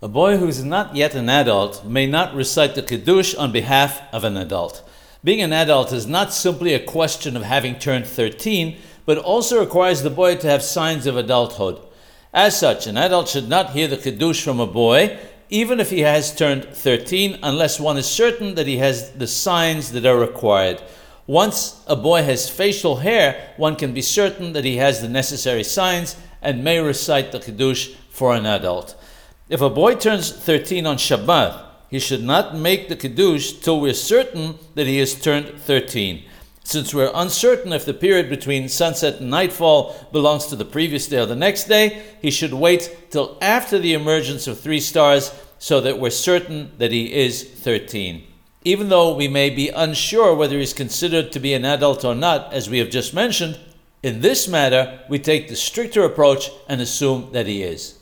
A boy who is not yet an adult may not recite the Kiddush on behalf of an adult. Being an adult is not simply a question of having turned 13, but also requires the boy to have signs of adulthood. As such, an adult should not hear the Kiddush from a boy, even if he has turned 13, unless one is certain that he has the signs that are required. Once a boy has facial hair, one can be certain that he has the necessary signs and may recite the Kiddush for an adult. If a boy turns 13 on Shabbat, he should not make the Kiddush till we're certain that he has turned 13. Since we're uncertain if the period between sunset and nightfall belongs to the previous day or the next day, he should wait till after the emergence of 3 stars so that we're certain that he is 13. Even though we may be unsure whether he's considered to be an adult or not, as we have just mentioned, in this matter, we take the stricter approach and assume that he is.